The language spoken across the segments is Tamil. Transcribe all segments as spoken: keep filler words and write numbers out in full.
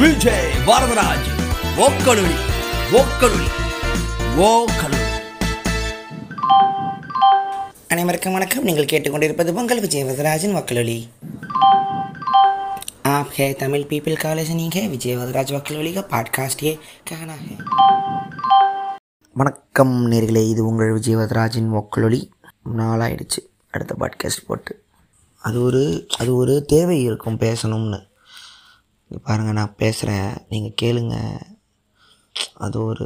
விஜய் வரதராஜன் ஓக்கலுளி ஓக்கலுளி ஓக்கலுளி. அனைவருக்கும் வணக்கம். நீங்கள் கேட்டுக்கொண்டிருப்பது உங்கள் விஜய் வரதராஜன் ஓக்கலுளி. आप है तमिल पीपल कॉलेज नहीं है विजय वरदराज वकलोली का पॉडकास्ट ये कहना है. வணக்கம் நேயர்களே, இது உங்கள் விஜய் வரதராஜன் வக்கலொலி. நாளாயிடுச்சு அடுத்த பாட்காஸ்ட் போட்டு. அது ஒரு அது ஒரு தேவை இருக்கும் பேசணும்னு. பாருங்கள், நான் பேசுகிறேன், நீங்கள் கேளுங்க. அது ஒரு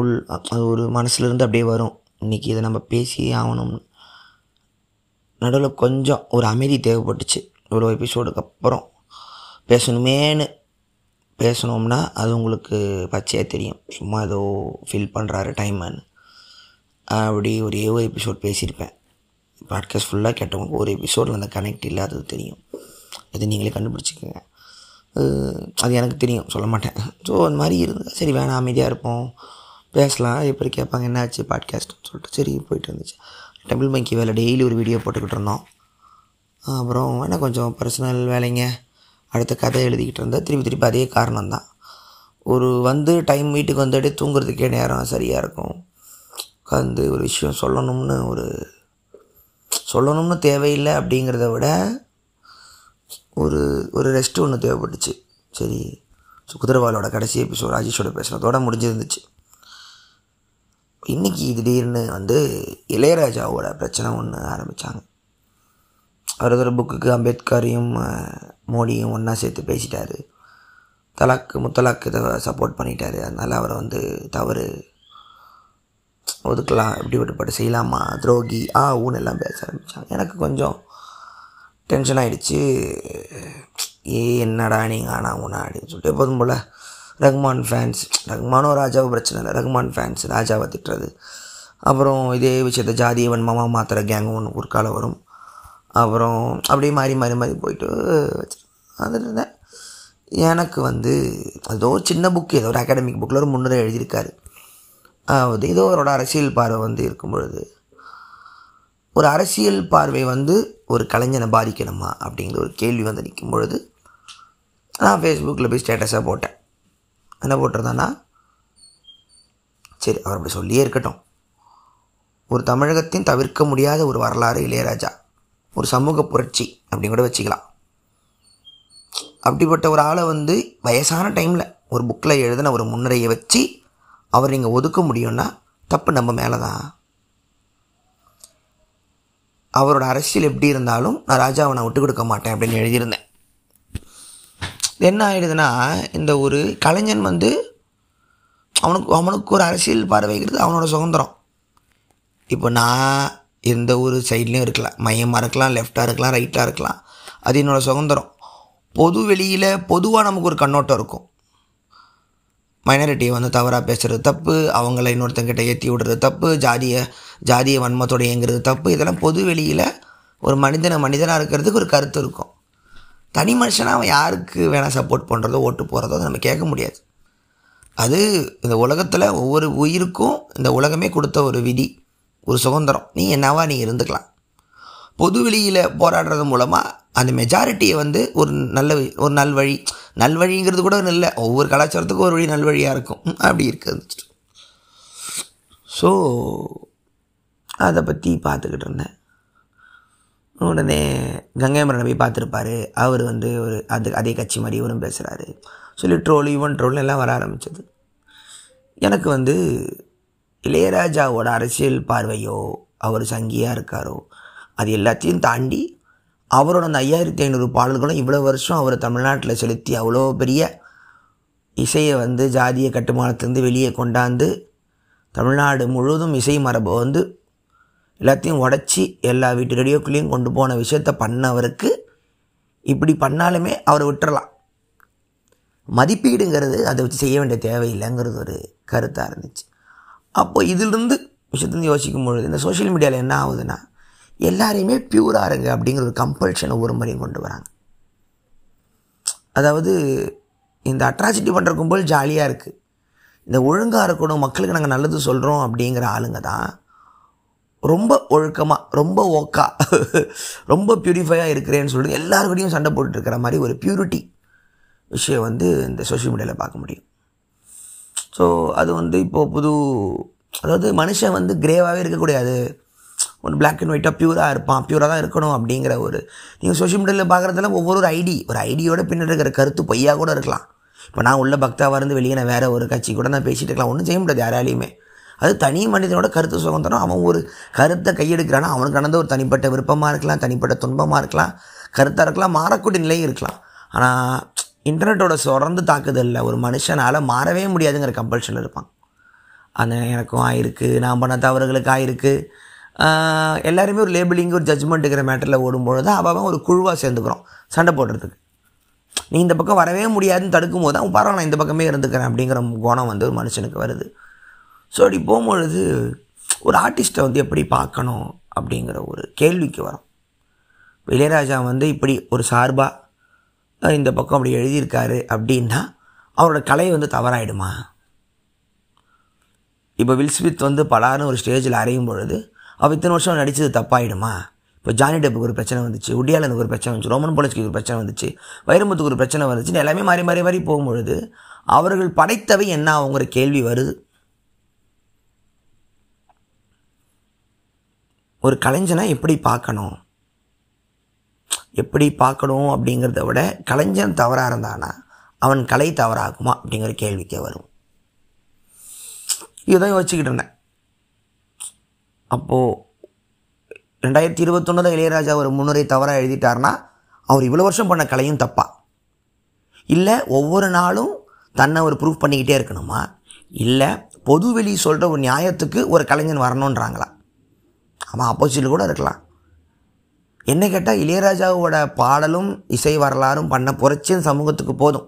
உள் அது ஒரு மனசுலேருந்து அப்படியே வரும். இன்றைக்கி இதை நம்ம பேசி ஆகணும்னு நடுவில் கொஞ்சம் ஒரு அமைதி தேவைப்பட்டுச்சு. இவ்வளோ எபிசோடுக்கு அப்புறம் பேசணுமேனு பேசணும்னா அது உங்களுக்கு பச்சையாக தெரியும். சும்மா ஏதோ ஃபீல் பண்ணுறாரு டைம்னு அப்படி ஒரே ஒரு எபிசோட் பேசியிருப்பேன். பாட்காஸ்ட் ஃபுல்லாக கேட்டவங்களுக்கு ஒரு எபிசோடில் அந்த கனெக்ட் இல்லாதது தெரியும். இது நீங்களே கண்டுபிடிச்சிக்கோங்க. அது எனக்கு தெரியும், சொல்ல மாட்டேன். ஸோ அந்த மாதிரி இருந்தால் சரி, வேணாம், அமைதியாக இருப்போம், பேசலாம். எப்படி கேட்பாங்க என்ன ஆச்சு பாட்காஸ்ட்னு சொல்லிட்டு சரி போயிட்டு இருந்துச்சு. டெம்பிள் மங்கி வேலை டெய்லி ஒரு வீடியோ போட்டுக்கிட்டு இருந்தோம். அப்புறம் வேணால் கொஞ்சம் பர்சனல் வேலைங்க, அடுத்த கதை எழுதிக்கிட்டு இருந்தால் திருப்பி திருப்பி அதே காரணம் தான். ஒரு வந்து டைம் வீட்டுக்கு வந்துட்டு தூங்குறதுக்கே நேரம் சரியாக இருக்கும். உட்காந்து ஒரு விஷயம் சொல்லணும்னு ஒரு சொல்லணும்னு தேவையில்லை அப்படிங்கிறத விட ஒரு ஒரு ரெஸ்ட்டு ஒன்று தேவைப்பட்டுச்சு. சரி, குதிரவாலோட கடைசி எபிசோட் ராஜேஷோட பேசுகிறதோட முடிஞ்சிருந்துச்சு. இன்றைக்கி திடீர்னு வந்து இளையராஜாவோட பிரச்சனை ஒன்று ஆரம்பித்தாங்க. அவர் ஒரு புக்குக்கு அம்பேத்கரையும் மோடியும் ஒன்றா சேர்த்து பேசிட்டார். தலாக்கு முத்தலாக்கு இதை சப்போர்ட் பண்ணிட்டார். அதனால் அவரை வந்து தவறு ஒதுக்கலாம், எப்படி விட்டுப்பாடு செய்யலாமா, துரோகி ஆ ஊன்னு எல்லாம் பேச ஆரம்பித்தாங்க. எனக்கு கொஞ்சம் டென்ஷன் ஆகிடுச்சு. ஏ என்னடா நீங்கள் ஆனா ஊனா அப்படின்னு சொல்லிட்டு எப்போதும் போல் ரஹ்மான் ஃபேன்ஸ், ரஹ்மானோ ராஜாவோ பிரச்சனை இல்லை, ரஹ்மான் ஃபேன்ஸ் ராஜாவை திட்டுறது. அப்புறம் இதே விஷயத்தை ஜாதியவன் மாமா மாத்திர கேங்கும் ஒன்று ஒரு காலம் வரும். அப்புறம் அப்படியே மாறி மாறி மாறி போய்ட்டு வச்சுருந்தேன். எனக்கு வந்து ஏதோ சின்ன புக்கு, ஏதோ ஒரு அகாடமிக் புக்கில் ஒரு முன்னுரை எழுதியிருக்காரு. அது ஏதோ அவரோட அரசியல் பார்வை வந்து இருக்கும் பொழுது ஒரு அரசியல் பார்வை வந்து ஒரு கலைஞனை பாதிக்கணுமா அப்படிங்கிற ஒரு கேள்வி வந்து நிற்கும் பொழுது நான் ஃபேஸ்புக்கில் போய் ஸ்டேட்டஸாக போட்டேன். என்ன போட்டிருந்தேன்னா, சரி அவர் அப்படி சொல்லியே இருக்கட்டும், ஒரு தமிழகத்தின் தவிர்க்க முடியாத ஒரு வரலாறு இளையராஜா, ஒரு சமூக புரட்சி அப்படின்னு கூட வச்சுக்கலாம். அப்படிப்பட்ட ஒரு ஆளை வந்து வயசான டைமில் ஒரு புக்கில் எழுதின ஒரு முன்னுரையை வச்சு அவர் நீங்கள் ஒதுக்க முடியும்னா தப்பு நம்ம மேலே தான். அவரோட அரசியல் எப்படி இருந்தாலும் நான் ராஜாவை நான் விட்டு கொடுக்க மாட்டேன் அப்படின்னு எழுதியிருந்தேன். என்ன ஆகிடுதுன்னா, இந்த ஒரு கலைஞன் வந்து அவனுக்கு அவனுக்கு ஒரு அரசியல் பார்வைங்கிறது அவனோட சுதந்திரம். இப்போ நான் எந்த ஒரு சைட்லேயும் இருக்கலாம், மையமாக இருக்கலாம், லெஃப்டாக இருக்கலாம், ரைட்டாக இருக்கலாம், அது என்னோடய சுதந்திரம். பொது வெளியில் பொதுவாக நமக்கு ஒரு கண்ணோட்டம் இருக்கும். மைனாரிட்டியை வந்து தவறாக பேசுகிறது தப்பு, அவங்கள இன்னொருத்தங்கிட்ட ஏற்றி விடுறது தப்பு, ஜாதிய ஜாதிய வன்மத்தோட இயங்குறது தப்பு. இதெல்லாம் பொது வெளியில் ஒரு மனிதனை மனிதனாக இருக்கிறதுக்கு ஒரு கருத்து இருக்கும். தனி மனுஷனாக அவன் யாருக்கு வேணால் சப்போர்ட் பண்ணுறதோ ஓட்டு போகிறதோ அதை நம்ம கேட்க முடியாது. அது இந்த உலகத்தில் ஒவ்வொரு உயிருக்கும் இந்த உலகமே கொடுத்த ஒரு விதி, ஒரு சுதந்திரம். நீ என்னவா நீ இருந்துக்கலாம். பொது வெளியில் போராடுறது மூலமாக அந்த மெஜாரிட்டியை வந்து ஒரு நல்ல ஒரு நல்வழி நல்வழிங்கிறது கூட இல்லை, ஒவ்வொரு கலாச்சாரத்துக்கும் ஒரு வழி நல்வழியாக இருக்கும், அப்படி இருந்துச்சு. ஸோ அதை பற்றி பார்த்துக்கிட்டு இருந்தேன். உடனே கங்கை மரனை போய் பார்த்துருப்பாரு, அவர் வந்து ஒரு அது அதே கட்சி மாதிரி இவரும் பேசுகிறாரு சொல்லி ட்ரோல் ஈவன் ட்ரோல் எல்லாம் வர ஆரம்பித்தது. எனக்கு வந்து இளையராஜாவோட அரசியல் பார்வையோ அவர் சங்கியாக இருக்காரோ அது எல்லாத்தையும் தாண்டி அவரோட அந்த ஐயாயிரத்தி ஐநூறு பாடல்களும் இவ்வளோ வருஷம் அவர் தமிழ்நாட்டில் செலுத்தி அவ்வளோ பெரிய இசையை வந்து ஜாதிய கட்டுமானத்துலேருந்து வெளியே கொண்டாந்து தமிழ்நாடு முழுவதும் இசை மரபை வந்து எல்லாத்தையும் உடச்சி எல்லா வீட்டு ரேடியோக்குள்ளேயும் கொண்டு போன விஷயத்த பண்ணவருக்கு இப்படி பண்ணாலுமே அவரை விட்டுறலாம். மதிப்பீடுங்கிறது அதை வச்சு செய்ய வேண்டிய தேவையில்லைங்கிறது ஒரு கருத்தாக இருந்துச்சு. அப்போது இதிலிருந்து விஷயத்துலேருந்து யோசிக்கும் பொழுது இந்த சோஷியல் மீடியாவில் என்ன ஆகுதுன்னா, எல்லாரையுமே பியூராக இருங்க அப்படிங்கிற ஒரு கம்பல்ஷனை ஒரு முறையும் கொண்டு வராங்க. அதாவது இந்த அட்ராசிட்டி பண்ணுற கும்பல் ஜாலியாக இருக்குது, இந்த ஒழுங்காக இருக்கணும், மக்களுக்கு நாங்கள் நல்லது சொல்கிறோம் அப்படிங்கிற ஆளுங்க தான் ரொம்ப ஒழுக்கமாக, ரொம்ப ஓக்கா, ரொம்ப பியூரிஃபையாக இருக்கிறேன்னு சொல்லிட்டு எல்லாருக்கிட்டையும் சண்டை போட்டுருக்கிற மாதிரி ஒரு பியூரிட்டி விஷயம் வந்து இந்த சோஷியல் மீடியாவில் பார்க்க முடியும். ஸோ அது வந்து இப்போது புது, அதாவது மனுஷன் வந்து கிரேவாகவே இருக்கக்கூடாது, ஒரு பிளாக் அண்ட் ஒயிட்டாக பியூராக இருப்பான், பியூராக தான் இருக்கணும் அப்படிங்கிற ஒரு, நீங்கள் சோஷியல் மீடியாவில் பார்க்குறதெல்லாம் ஒவ்வொரு ஒரு ஐடி, ஒரு ஐடியோட பின்னர் இருக்கிற கருத்து பொய்யா கூட இருக்கலாம். இப்போ நான் உள்ள பக்தாவாக இருந்து வெளியே நான் வேறு ஒரு கட்சி கூட நான் பேசிகிட்டு இருக்கலாம், ஒன்றும் செய்ய முடியாது யாராலையுமே. அது தனி மனிதனோட கருத்து சுதந்திரம். அவன் ஒரு கருத்தை கையெடுக்கிறான்னா அவனுக்கு நடந்த ஒரு தனிப்பட்ட விருப்பமாக இருக்கலாம், தனிப்பட்ட துன்பமாக இருக்கலாம், கருத்தாக இருக்கலாம், மாறக்கூடிய நிலையும் இருக்கலாம். ஆனால் இன்டர்நெட்டோட தொடர்ந்து தாக்குதலில் ஒரு மனுஷனால் மாறவே முடியாதுங்கிற கம்பல்ஷனில் இருப்பான். அந்த எனக்கும் ஆயிருக்கு, நான் பண்ண தவறுகளுக்கு ஆயிருக்கு, எல்லாருமே ஒரு லேபிளிங்கு ஒரு ஜட்ஜ்மெண்ட்டுங்கிற மேட்டரில் ஓடும்பொழுது தான் அவன் ஒரு குழுவாக சேர்ந்துக்கிறோம் சண்டை போடுறதுக்கு. நீ இந்த பக்கம் வரவே முடியாதுன்னு தடுக்கும் போது அவன் பரவாயில்ல நான் இந்த பக்கமே இருந்துக்கிறேன் அப்படிங்கிற குணம் வந்து ஒரு மனுஷனுக்கு வருது. ஸோ அப்படி போகும்பொழுது ஒரு ஆர்டிஸ்ட்டை வந்து எப்படி பார்க்கணும் அப்படிங்கிற ஒரு கேள்விக்கு வரும். இளையராஜா வந்து இப்படி ஒரு சார்பாக இந்த பக்கம் அப்படி எழுதியிருக்காரு அப்படின்னா அவரோட கலை வந்து தவறாயிடுமா? இப்போ வில்ஸ்மித் வந்து பலார்னு ஒரு ஸ்டேஜில் அறையும் பொழுது அவள் இத்தனை வருஷம் நடித்தது தப்பாயிடுமா? இப்போ ஜானி டெப்புக்கு ஒரு பிரச்சனை வந்துச்சு, உடியாலனுக்கு ஒரு பிரச்சனை வந்துச்சு, ரோமன் போலஸ்க்கு ஒரு பிரச்சனை வந்துச்சு, வைரமுத்துக்கு ஒரு பிரச்சனை வந்துச்சுன்னு எல்லாமே மாறி மாறி மாறி போகும்பொழுது அவர்கள் படைத்தவை என்ன ஆகுங்கிற கேள்வி வருது. ஒரு கலைஞனை எப்படி பார்க்கணும் எப்படி பார்க்கணும் அப்படிங்கிறத விட கலைஞன் தவறாக இருந்தானா அவன் கலை தவறாகுமா அப்படிங்கிற கேள்விக்கே வரும். இதுதான் யோசிச்சுக்கிட்டு இருந்தேன். அப்போது ரெண்டாயிரத்தி இருபத்தொன்னில் இளையராஜா ஒரு முன்னுரை தவறாக எழுதிட்டார்னா அவர் இவ்வளோ வருஷம் பண்ண கலையும் தப்பா? இல்லை ஒவ்வொரு நாளும் தன்னை ஒரு ப்ரூவ் பண்ணிக்கிட்டே இருக்கணுமா? இல்லை பொதுவெளி சொல்கிற ஒரு நியாயத்துக்கு ஒரு கலைஞன் வரணுன்றாங்களா? அவன் ஆப்போசிட்டில் கூட இருக்கலாம். என்ன கேட்டால் இளையராஜாவோட பாடலும் இசை வரலாறும் பண்ண புரட்சியும் சமூகத்துக்கு போதும்.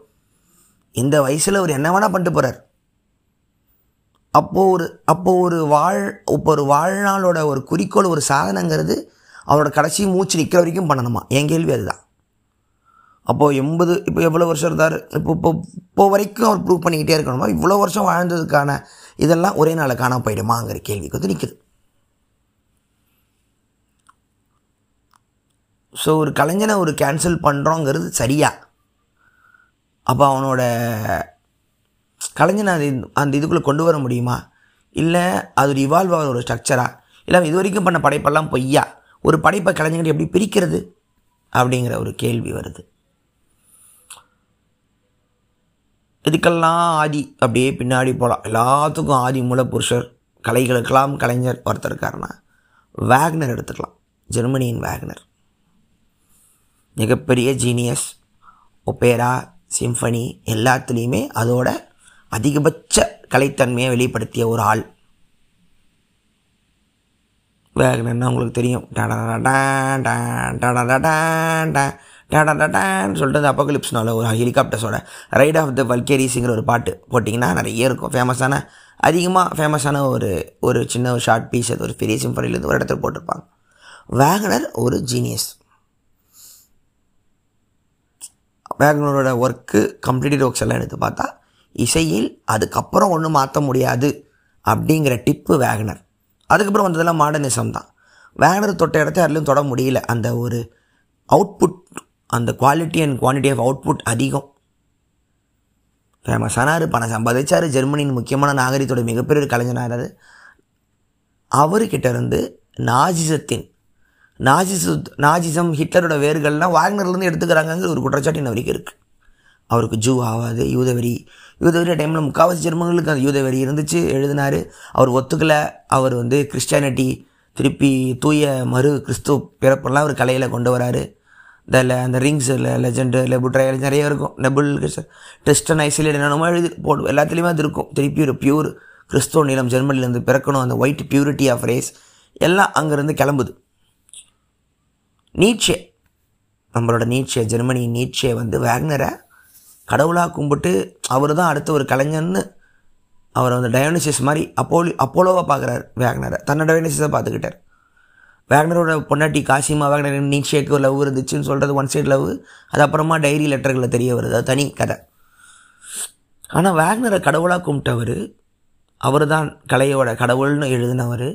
இந்த வயசில் அவர் என்ன வேணால் பண்ணிட்டு போகிறார். அப்போது ஒரு அப்போது ஒரு வாழ் இப்போ ஒரு வாழ்நாளோட ஒரு குறிக்கோள் ஒரு சாதனைங்கிறது அவரோட கடைசி மூச்சு நிற்கிற வரைக்கும் பண்ணணுமா? என் கேள்வி அதுதான். அப்போது எண்பது இப்போ எவ்வளோ வருஷம் இருந்தார், இப்போ இப்போ இப்போ வரைக்கும் அவர் ப்ரூவ் பண்ணிக்கிட்டே இருக்கணுமா? இவ்வளோ வருஷம் வாழ்ந்ததுக்கான இதெல்லாம் ஒரே நாளை காணாமல் போயிடுமாங்கிற கேள்விக்கு வந்து நிற்குது. ஸோ ஒரு கலைஞனை ஒரு கேன்சல் பண்ணுறோங்கிறது சரியா? அப்போ அவனோட கலைஞனை அது அந்த இதுக்குள்ளே கொண்டு வர முடியுமா? இல்லை அது ஒரு இவால்வ் ஆகிற ஒரு ஸ்ட்ரக்சரா? இல்லை இது வரைக்கும் பண்ண படைப்பெல்லாம் பொய்யா? ஒரு படைப்பை கலைஞர்கள் எப்படி பிரிக்கிறது அப்படிங்கிற ஒரு கேள்வி வருது. இதுக்கெல்லாம் ஆதி அப்படியே பின்னாடி போகலாம். எல்லாத்துக்கும் ஆதி மூல புருஷர், கலைகளுக்கெல்லாம் கலைஞர் ஒருத்தர் இருக்காருன்னா வேக்னர் எடுத்துக்கலாம். ஜெர்மனியின் வேக்னர் மிகப்பெரிய ஜீனியஸ். ஒப்பேரா, சிம்பனி எல்லாத்துலேயுமே அதோட அதிகபட்ச கலைத்தன்மையை வெளிப்படுத்திய ஒரு ஆள் வேகனர்னா உங்களுக்கு தெரியும். டடாடாடான் சொல்லிட்டு அந்த அப்போகலிப்ஸ்னால ஒரு ஹெலிகாப்டர்ஸோட ரைட் ஆஃப் த வல்கேரிஸுங்கிற ஒரு பாட்டு போட்டிங்கன்னா நிறைய இருக்கும். ஃபேமஸான அதிகமாக ஃபேமஸான ஒரு ஒரு சின்ன ஒரு ஷார்ட் பீஸ், அது ஒரு பெரிய சிம்பனிலேருந்து ஒரு இடத்துல போட்டிருப்பாங்க. வேகனர் ஒரு ஜீனியஸ். வேகனரோட ஒர்க்கு கம்ப்ளீட்டட் ஒர்க்ஸ் எல்லாம் எடுத்து பார்த்தா இசையில் அதுக்கப்புறம் ஒன்றும் மாற்ற முடியாது அப்படிங்கிற டிப்பு வேகனர். அதுக்கப்புறம் வந்ததெல்லாம் மாடர்னிசம் தான். வேகனர் தொட்ட இடத்த யாரிலும் தொட முடியல. அந்த ஒரு அவுட்புட், அந்த quality and quantity of output அதிகம். ஃபேமஸானார், பணம் சம்பாதிச்சார், ஜெர்மனியின் முக்கியமான நாகரிகத்தோட மிகப்பெரிய ஒரு கலைஞனாகிறார். அவர்கிட்டருந்து நாஜிசத்தின் நாஜிசு நாஜிசம் ஹிட்லரோட வேர்கள்லாம் வாக்னர்லேருந்து எடுத்துக்கிறாங்கிற ஒரு குற்றச்சாட்டு இன்ன வரைக்கும் இருக்குது. அவருக்கு ஜூ ஆகாது, யூதவெறி யூதவெறிய டைமில் முக்கால்வாசி ஜெர்மன்களுக்கு அந்த யூதவெறி இருந்துச்சு. எழுதினார், அவர் ஒத்துக்கலை. அவர் வந்து கிறிஸ்டியானிட்டி திருப்பி தூய மறு கிறிஸ்துவ பிறப்பெல்லாம் அவர் கலையில் கொண்டு வராரு. இந்த அந்த ரிங்ஸ் இல்லை, லெஜெண்டு இல்லை, புட்ராயில் நிறைய இருக்கும், நெபுல் டெஸ்டன் ஐசிலேட் என்னென்னமோ எழுதி போட்டு எல்லாத்துலேயுமே அது இருக்கும். திருப்பி ஒரு பியூர் கிறிஸ்துவ நிலம் ஜெர்மனிலேருந்து பிறக்கணும், அந்த ஒயிட் பியூரிட்டி ஆஃப் ரேஸ் எல்லாம் அங்கேருந்து கிளம்புது. நீட்சே, நம்மளோட நீட்சே, ஜெர்மனி நீட்சே வந்து வேக்னரை கடவுளாக கும்பிட்டு அவர் தான் அடுத்த ஒரு கலைஞன்னு அவர் வந்து டயோனிசிஸ் மாதிரி அப்போலி அப்போலோவாக பார்க்குறாரு. வேக்னரை தன்னோட டயோனிசிஸை பார்த்துக்கிட்டார். வேக்னரோட பொண்டாட்டி காசிமா வேக்னர் நீட்சேக்கு ஒரு லவ் இருந்துச்சுன்னு சொல்கிறது ஒன் சைட் லவ், அது அப்புறமா டைரி லெட்டர்களில் தெரிய வருது, அது தனி கதை. ஆனால் வேக்னரை கடவுளாக கும்பிட்டவர், அவர் தான் கலையோட கடவுள்னு எழுதினவர்.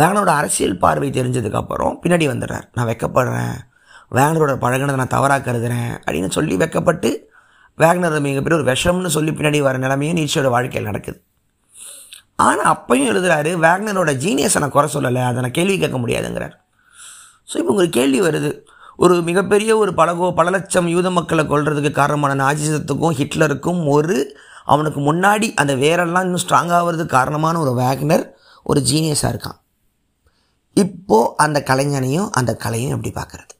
வேகனரோட அரசியல் பார்வை தெரிஞ்சதுக்கப்புறம் பின்னாடி வந்துடுறார். நான் வெக்கப்படுறேன், வேகனரோட பழகினதை நான் தவறாக கருதுகிறேன் அப்படின்னு சொல்லி வெக்கப்பட்டு வேக்னர் மிகப்பெரிய ஒரு விஷம்னு சொல்லி பின்னாடி வர நிலைமையும் நீட்சியோட வாழ்க்கையில் நடக்குது. ஆனால் அப்பையும் எழுதுகிறாரு, வேக்னரோட ஜீனியஸை நான் குறை சொல்லலை, அதை நான் கேள்வி கேட்க முடியாதுங்கிறார். ஸோ இப்போ உங்களுக்கு கேள்வி வருது, ஒரு மிகப்பெரிய ஒரு பலகோ பல லட்சம் யூத மக்களை கொள்றதுக்கு காரணமான நாஜிசத்துக்கும் ஹிட்லருக்கும் ஒரு அவனுக்கு முன்னாடி அந்த வேரெல்லாம் இன்னும் ஸ்ட்ராங்காகிறதுக்கு காரணமான ஒரு வேக்னர் ஒரு ஜீனியஸாக இருக்கான். இப்போது அந்த கலைஞனையும் அந்த கலையும் எப்படி பார்க்குறது?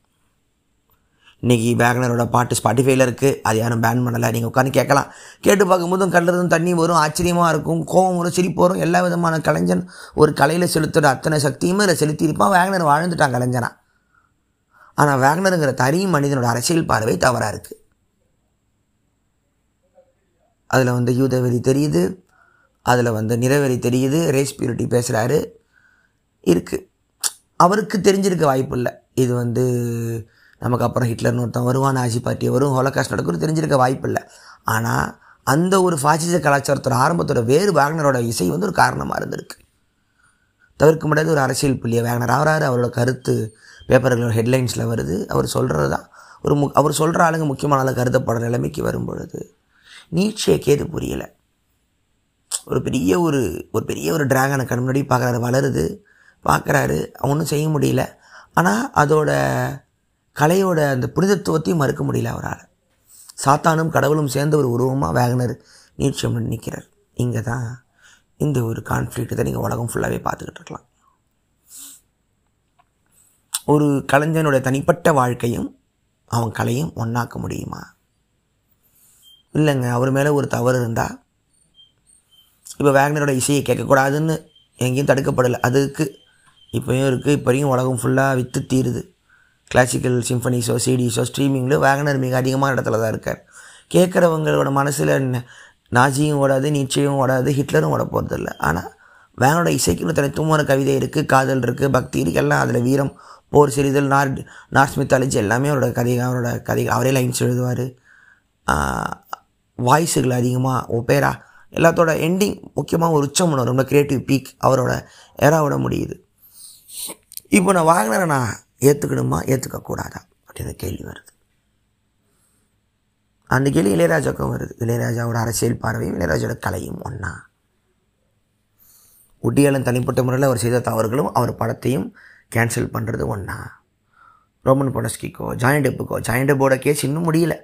இன்றைக்கி வேக்னரோட பாட்டு ஸ்பாட்டிஃபைல இருக்குது, அது யாரும் பேன் பண்ணலை, நீங்கள் உட்காந்து கேட்கலாம். கேட்டு பார்க்கும்போதும் கல்லுறதும் தண்ணி வரும், ஆச்சரியமாக இருக்கும், கோவம் வரும், சிரிப்பு வரும். எல்லா விதமான கலைஞன் ஒரு கலையில் செலுத்துகிற அத்தனை சக்தியுமே இதில் செலுத்தியிருப்பான். வேக்னர் வாழ்ந்துட்டான் கலைஞனா. ஆனால் வேக்னருங்கிற தனி மனிதனோட அரசியல் பார்வை தவறாக இருக்குது. அதில் வந்து யூதவெறி தெரியுது, அதில் வந்து நிறவெறி தெரியுது, ரேஸ் பியூரிட்டி பேசுகிறாரு இருக்குது. அவருக்கு தெரிஞ்சிருக்க வாய்ப்பு இல்லை. இது வந்து நமக்கு அப்புறம் ஹிட்லர்னு ஒருத்தன் வருவான், நாசி பார்ட்டி வரும், ஹோலோகாஸ்ட் நடக்கும், தெரிஞ்சிருக்க வாய்ப்பு இல்லை. ஆனால் அந்த ஒரு ஃபாசிச கலாச்சாரத்தோட ஆரம்பத்தோட வேறு வேக்னரோட இசை வந்து ஒரு காரணமாக இருந்திருக்கு. தவிர்க்க முடியாத ஒரு அரசியல் புள்ளியை வேக்னர் ஆகிறாரு. அவரோட கருத்து பேப்பர்களோட ஹெட்லைன்ஸில் வருது. அவர் சொல்கிறது தான் ஒரு மு அவர் சொல்கிற ஆளுங்க முக்கியமான ஆளுங்க கருதப்படுற நிலைமைக்கு வரும்பொழுது நீட்சியை கேது புரியலை. ஒரு பெரிய ஒரு ஒரு பெரிய ஒரு டிராகனை கண் முன்னாடி பார்க்குறாரு, வளருது, பார்க்குறாரு, ஒன்றும் செய்ய முடியல. ஆனால் அதோட கலையோட அந்த புனிதத்துவத்தையும் மறுக்க முடியல அவரால். சாத்தானும் கடவுளும் சேர்ந்த ஒரு உருவமாக வேக்னர் நீட்சியம் நிற்கிறார். இங்கே தான் இந்த ஒரு கான்ஃப்ளிக்ட் தான் நீங்கள் உலகம் ஃபுல்லாகவே பார்த்துக்கிட்டு இருக்கலாம். ஒரு கலைஞனுடைய தனிப்பட்ட வாழ்க்கையும் அவன் கலையும் ஒன்றாக்க முடியுமா? இல்லைங்க. அவர் மேலே ஒரு தவறு இருந்தால் இப்போ வேக்னரோட இசையை கேட்கக்கூடாதுன்னு எங்கேயும் தடுக்கப்படலை. அதுக்கு இப்போயும் இருக்குது, இப்போயும் உலகம் ஃபுல்லாக விற்று தீருது. கிளாசிக்கல் சிம்பனிஸோ சிடிஸோ ஸ்ட்ரீமிங்கிலோ வேக்னர் மிக அதிகமான இடத்துல தான் இருக்கார். கேட்குறவங்களோட மனசில் நாஜியும் ஓடாது, நீட்சையும் ஓடாது, ஹிட்லரும் ஓட போகிறதில்ல. ஆனால் வேக்னரோட இசைக்குன்னு தனித்துவமான கவிதை இருக்குது, காதல் இருக்குது, பக்தி இருக்குது, எல்லாம் அதில் வீரம், போர், சிறிதல், நார் நார்ஸ் மித்தாலஜி எல்லாமே அவரோட கதை அவரோட கதை அவரே லைன்ஸ் எழுதுவார். வாய்ஸுகள் அதிகமாக ஒப்பேரா எல்லாத்தோட எண்டிங் முக்கியமாக ஒரு உச்சம் ஒன்று ரொம்ப க்ரியேட்டிவ் பீக் அவரோட ஏறாவிட முடியுது. இப்போ நான் வேக்னரை நான் ஏற்றுக்கணுமா ஏற்றுக்கக்கூடாதா அப்படின்னு கேள்வி வருது. அந்த கேள்வி இளையராஜாவுக்கும் வருது. இளையராஜாவோட அரசியல் பார்வையும் இளையராஜோட கலையும் ஒன்றா? ஒட்டியாளன் தனிப்பட்ட முறையில் அவர் செய்த தவறுகளும் அவர் படத்தையும் கேன்சல் பண்ணுறது ஒன்றா? ரோமன் பொடஸ்கிக்கோ ஜாயின் டெப்புக்கோ ஜாயின் டெப்போட கேஸ் இன்னும் முடியல.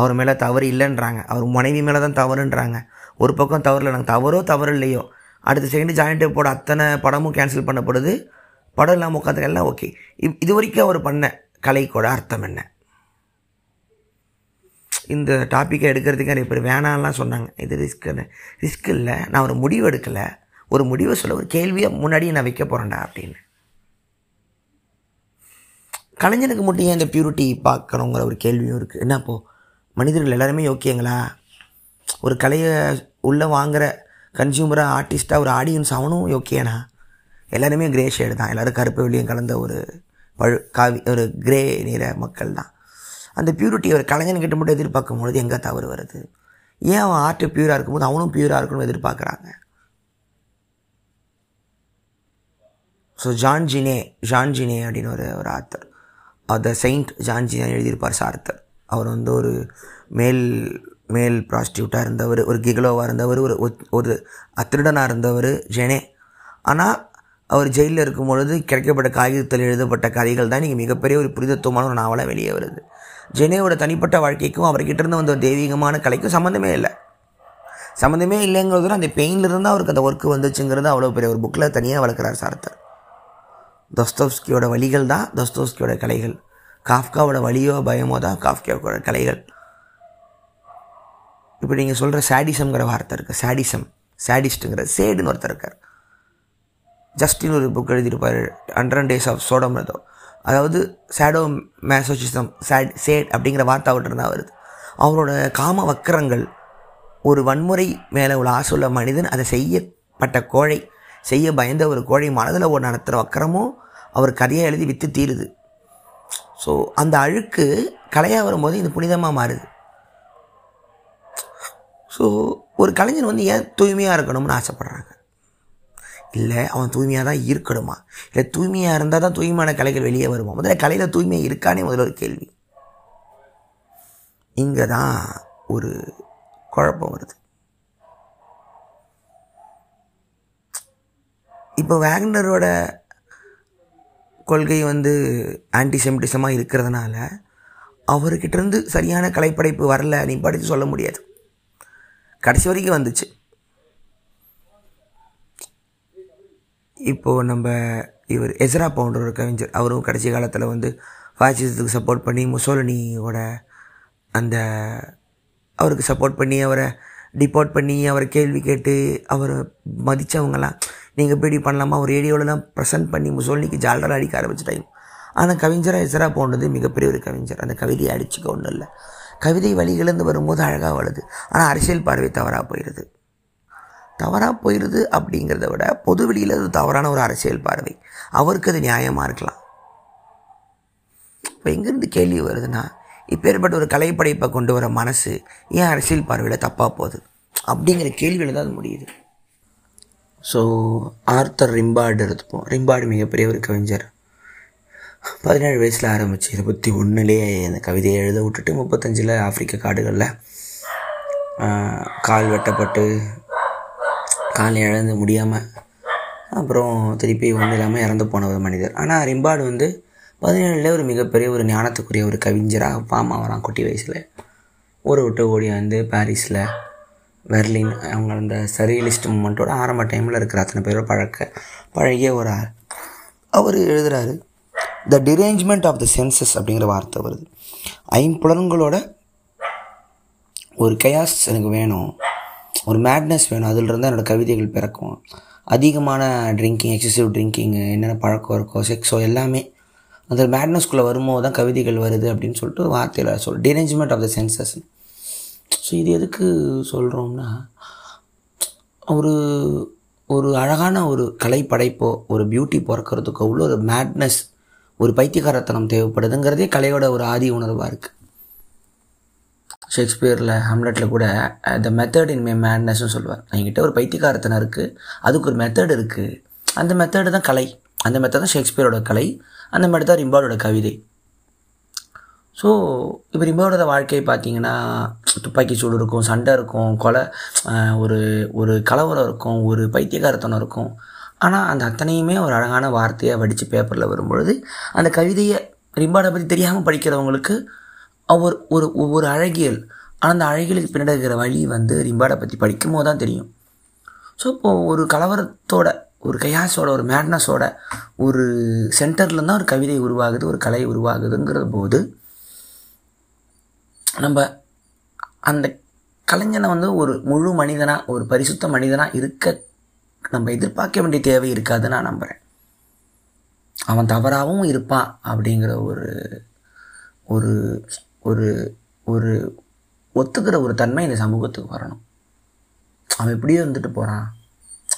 அவர் மேலே தவறு இல்லைன்றாங்க, அவர் மனைவி மேலே தான் தவறுன்றாங்க. ஒரு பக்கம் தவறில் நாங்கள் தவறோ தவறு இல்லையோ அடுத்த செகண்ட் ஜாயின் டெப்போட அத்தனை படமும் கேன்சல் பண்ணப்படுது. படம் இல்லாமல் உட்காந்து எல்லாம் ஓகே. இப் இது வரைக்கும் அவர் பண்ண கலைக்கோட அர்த்தம் என்ன? இந்த டாப்பிக்கை எடுக்கிறதுக்கு நிறைய பேர் வேணாம்லாம் சொன்னாங்க. இது ரிஸ்க்குன்னு ரிஸ்க் இல்லை, நான் ஒரு முடிவு எடுக்கலை, ஒரு முடிவை சொல்ல ஒரு கேள்வியை முன்னாடியே நான் வைக்க போகிறேன்டா அப்படின்னு. கலைஞனுக்கு மட்டும் ஏன் இந்த பியூரிட்டி பார்க்கணுங்கிற ஒரு கேள்வியும் இருக்குது. என்ன அப்போது மனிதர்கள் எல்லாருமே ஓகேங்களா? ஒரு கலையை உள்ளே வாங்குகிற கன்சியூமராக ஆர்டிஸ்ட்டாக ஒரு ஆடியன்ஸ் அவனும் ஓகேண்ணா? எல்லாருமே கிரே ஷேடு தான், எல்லோரும் கருப்பு வெளியும் கலந்த ஒரு பழு காவி ஒரு கிரே நிற மக்கள் தான். அந்த பியூரிட்டி ஒரு கலைஞன்கிட்ட மட்டும் எதிர்பார்க்கும் பொழுது எங்கே தவறு வருது? ஏன் அவன் ஆர்ட்டு பியூராக இருக்கும்போது அவனும் பியூராக இருக்கணும்னு எதிர்பார்க்குறாங்க? So Jean Genet Jean Genet அப்படின்னு ஒரு ஒரு author, the Saint Jean Genet எழுதியிருப்பார் சார்த்தர். அவர் வந்து ஒரு மேல் மேல் ப்ராஸ்டியூட்டாக இருந்தவர், ஒரு கிகலோவாக இருந்தவர், ஒரு ஒரு அத்திருடனாக இருந்தவர் ஜெனே. ஆனால் அவர் ஜெயிலில் இருக்கும் பொழுது கிடைக்கப்பட்ட காகிதத்தில் எழுதப்பட்ட கதைகள் தான் இன்றைக்கி மிகப்பெரிய ஒரு புரிதத்துவமான ஒரு நாவலாக வெளியே வருது. ஜெனேவோட தனிப்பட்ட வாழ்க்கைக்கும் அவர்கிட்ட இருந்து வந்த ஒரு தெய்வீகமான கலைக்கும் சம்மந்தமே இல்லை. சம்மந்தமே இல்லைங்கிறதுனா அந்த பெயின்லேருந்து அவருக்கு அந்த ஒர்க்கு வந்துச்சுங்கிறது அவ்வளோ பெரிய ஒரு புக்கில் தனியாக வளர்க்குறார் சார்த்தர். தஸ்தோவ்ஸ்கியோட வழிகள் தான் தஸ்தோவ்ஸ்கியோட கலைகள், காஃப்காவோட வழியோ பயமோ தான் காஃப்காவோட கலைகள். இப்போ நீங்கள் சொல்கிற சாடிசம்ங்கிற வார்த்தை இருக்குது, சாடிசம் சாடிஸ்ட்டுங்கிற சேடுன்னு ஒருத்தர் இருக்கார். ஜஸ்டின் ஒரு புக் எழுதியிருப்பார், ஹண்ட்ரட் டேஸ் ஆஃப் சோடம் ஏதோ, அதாவது சேடோ மேசோசிசம் சேட் சேட் அப்படிங்கிற வார்த்தை அவர்கிட்ட தான் வருது. அவரோட காம வக்கரங்கள், ஒரு வன்முறை மேலே உள்ள ஆசை உள்ள மனிதன், அதை செய்யப்பட்ட கோழை, செய்ய பயந்த ஒரு கோழை மனதில் ஒரு நடத்துகிற வக்கரமும் அவர் கதையாக எழுதி விற்று தீருது. ஸோ அந்த அழுக்கு கலையாக வரும்போது இது புனிதமாக மாறுது. ஸோ ஒரு கலைஞன் வந்து ஏன் தூய்மையாக இருக்கணும்னு ஆசைப்பட்றாங்க? இல்லை அவன் தூய்மையாக தான் இருக்கணுமா? இல்லை தூய்மையாக இருந்தால் தான் தூய்மையான கலைகள் வெளியே வருமா? முதல்ல கலையில் தூய்மையாக இருக்கானே முதல்ல ஒரு கேள்வி. இங்கே தான் ஒரு குழப்பம் வருது. இப்போ வேக்னரோட கொள்கை வந்து ஆன்டிசெமிட்டிசமாக இருக்கிறதுனால அவர்கிட்டருந்து சரியான கலைப்படைப்பு வரல, நீ படித்து சொல்ல முடியாது. கடைசி வரைக்கும் வந்துச்சு. இப்போது நம்ம இவர் எஸ்ரா பவுண்டர் ஒரு கவிஞர், அவரும் கடைசி காலத்தில் வந்து ஃபாசிசத்துக்கு சப்போர்ட் பண்ணி முசோலினியோட அந்த அவருக்கு சப்போர்ட் பண்ணி அவரை டிபோர்ட் பண்ணி அவரை கேள்வி கேட்டு அவரை மதித்தவங்களாம் நீங்கள் இப்படி பண்ணலாமா ஒரு ரேடியோவில்லாம் ப்ரெசென்ட் பண்ணி முசோலினிக்கு ஜால்ரா அடிக்க ஆரம்பிச்சிட்டாங்க. ஆனால் கவிஞராக எஸ்ரா பவுண்டர் மிகப்பெரிய ஒரு கவிஞர். அந்த கவிதையை அடிச்சுக்க ஒன்றும் இல்லை, கவிதை வழிகளிருந்து வரும்போது அழகாக வருது. ஆனால் அரசியல் பார்வை தவறாக போயிடுது தவறாக போயிடுது அப்படிங்கிறத விட பொதுவெளியில் அது தவறான ஒரு அரசியல் பார்வை. அவருக்கு அது நியாயமாக இருக்கலாம். இப்போ எங்கேருந்து கேள்வி வருதுன்னா, இப்பேற்பட்ட ஒரு கலைப்படைப்பை கொண்டு வர மனசு ஏன் அரசியல் பார்வையில் தப்பாக போகுது அப்படிங்கிற கேள்வியில் தான் அது முடியுது. ஸோ ஆர்த்தர் ரிம்பார்டு எடுத்துப்போம். ரிம்பார்டு மிகப்பெரிய ஒரு கவிஞர். பதினேழு வயசில் ஆரம்பித்து இருபத்தி ஒன்றுலேயே அந்த கவிதையை எழுத விட்டுட்டு முப்பத்தஞ்சில் ஆப்பிரிக்க காடுகளில் கால் வெட்டப்பட்டு காலை இழந்து முடியாமல் அப்புறம் திருப்பி ஒன்றும் இல்லாமல் இறந்து போன ஒரு மனிதர். ஆனால் ரிம்பார்டு வந்து பதினேழுலேயே ஒரு மிகப்பெரிய ஒரு ஞானத்துக்குரிய ஒரு கவிஞராக பாமா வரான். குட்டி வயசில் ஊரை விட்டு ஓடி வந்து பாரிஸில் பெர்லின் அவங்க அந்த சரியலிஸ்ட் மூமெண்ட்டோட ஆரம்ப டைமில் இருக்கிற அத்தனை பேரோட பழக்க பழகிய ஒரு ஆள். அவர் எழுதுகிறாரு, த டிரேஞ்ச்மெண்ட் ஆஃப் த சென்சஸ் அப்படிங்கிற வார்த்தை வருது. ஐம்புலன்களோட ஒரு கயாஸ் எனக்கு வேணும், ஒரு மேட்னஸ் வேணும், அதிலிருந்து என்னோடய கவிதைகள் பிறக்கும். அதிகமான ட்ரிங்கிங், எக்ஸசிவ் ட்ரிங்கிங்கு, என்னென்ன பழக்கம் இருக்கோ, செக்ஸோ எல்லாமே அந்த மேட்னஸ்குள்ளே வரும்போது தான் கவிதைகள் வருது அப்படின்னு சொல்லிட்டு ஒரு வார்த்தையில் சொல் derangement of the senses. So இது எதுக்கு சொல்கிறோம்னா, ஒரு ஒரு அழகான ஒரு கலைப்படைப்போ ஒரு பியூட்டி பிறக்கிறதுக்கோ உள்ள ஒரு மேட்னஸ், ஒரு பைத்தியகாரத்தனம் தேவைப்படுதுங்கிறதே கலையோட ஒரு ஆதி உணர்வாக இருக்குது. ஷேக்ஸ்பியரில் ஹம்லெட்டில் கூட த மெத்தட் இன் மை மேட்னஸ்னு சொல்லுவார். என்கிட்ட ஒரு பைத்தியகாரத்தனம் இருக்குது, அதுக்கு ஒரு மெத்தட் இருக்குது, அந்த மெத்தடு தான் கலை, அந்த மெத்தட் தான் ஷேக்ஸ்பியரோட கலை, அந்த மெத்தட் தான் ரிம்பார்டோட கவிதை. ஸோ இப்போ ரிம்பார்டோட வாழ்க்கையை பார்த்தீங்கன்னா துப்பாக்கி சூடு இருக்கும், சண்டை இருக்கும், கொலை, ஒரு ஒரு கலவரம் இருக்கும், ஒரு பைத்தியகாரத்தனம் இருக்கும். ஆனால் அந்த அத்தனையுமே ஒரு அழகான வார்த்தையாக வடித்து பேப்பரில் வரும்பொழுது அந்த கவிதையை ரிம்பார்டை பற்றி தெரியாமல் படிக்கிறவங்களுக்கு அவர் ஒரு ஒவ்வொரு அழகியல், ஆனால் அந்த அழகியலுக்கு பின்னாடி இருக்கிற வழி வந்து ரிம்பார்டை பற்றி படிக்கும் போது தான் தெரியும். ஸோ இப்போது ஒரு கலவரத்தோட, ஒரு கயாஸோட, ஒரு மேட்னஸோட ஒரு சென்டரில் தான் ஒரு கவிதை உருவாகுது, ஒரு கலை உருவாகுதுங்கிற போது நம்ம அந்த கலைஞனை வந்து ஒரு முழு மனிதனாக, ஒரு பரிசுத்த மனிதனாக இருக்க நம்ம எதிர்பார்க்க வேண்டிய தேவை இருக்காதுன்னு நான் நம்புகிறேன். அவன் தவறாகவும் இருப்பான் அப்படிங்கிற ஒரு ஒரு ஒரு ஒரு ஒத்துக்கிற ஒரு தன்மை இந்த சமூகத்துக்கு வரணும். அவன் எப்படியோ இருந்துட்டு போகிறான்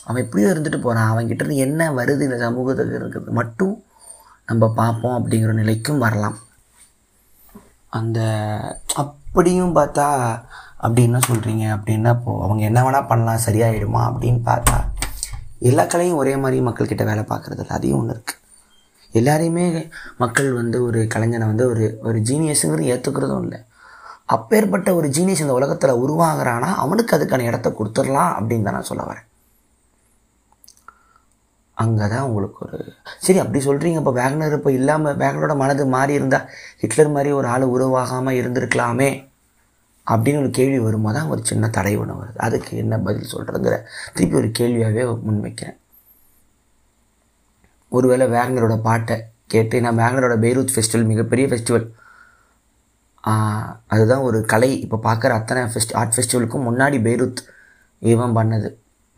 அவன் எப்படியோ இருந்துட்டு போகிறான் அவன்கிட்ட என்ன வருது இந்த சமூகத்துக்கு இருக்கிறது மட்டும் நம்ம பார்ப்போம் அப்படிங்கிற நிலைக்கும் வரலாம். அந்த அப்படியும் பார்த்தா அப்படி என்ன சொல்கிறீங்க அப்படின்னா, இப்போது அவங்க என்ன வேணால் பண்ணலாம் சரியாயிடுமா அப்படின்னு பார்த்தா எல்லா கலையும் ஒரே மாதிரி மக்கள்கிட்ட வேலை பார்க்குறதில்ல, அதையும் ஒன்று இருக்குது. எல்லாரையுமே மக்கள் வந்து ஒரு கலைஞனை வந்து ஒரு ஒரு ஜீனியஸுங்கிறது ஏற்றுக்கிறதும் இல்லை. அப்பேற்பட்ட ஒரு ஜீனியஸ் இந்த உலகத்தில் உருவாகிறானா அவனுக்கு அதுக்கான இடத்த கொடுத்துடலாம் அப்படின்னு தான் நான் சொல்ல வரேன். அங்கே தான் உங்களுக்கு ஒரு சரி அப்படி சொல்கிறீங்க. இப்போ வேக்னர் இப்போ இல்லாமல் வேக்னரோட மனது மாறி இருந்தால் ஹிட்லர் மாதிரி ஒரு ஆள் உருவாகாமல் இருந்திருக்கலாமே அப்படின்னு ஒரு கேள்வி வரும்போது தான் ஒரு சின்ன தடை ஒன்று வருது. அதுக்கு என்ன பதில் சொல்கிறதுங்கிற திருப்பி ஒரு கேள்வியாகவே முன்வைக்கிறேன். ஒருவேளை வேக்னரோட பாட்டை கேட்டு, நான் வேக்னரோட பெய்ரூத் ஃபெஸ்டிவல் மிகப்பெரிய ஃபெஸ்டிவல், அதுதான் ஒரு கலை. இப்போ பார்க்குற அத்தனை ஃபெஸ்ட் ஆர்ட் ஃபெஸ்டிவலுக்கும் முன்னாடி பெய்ரூத் இவன் பண்ணது,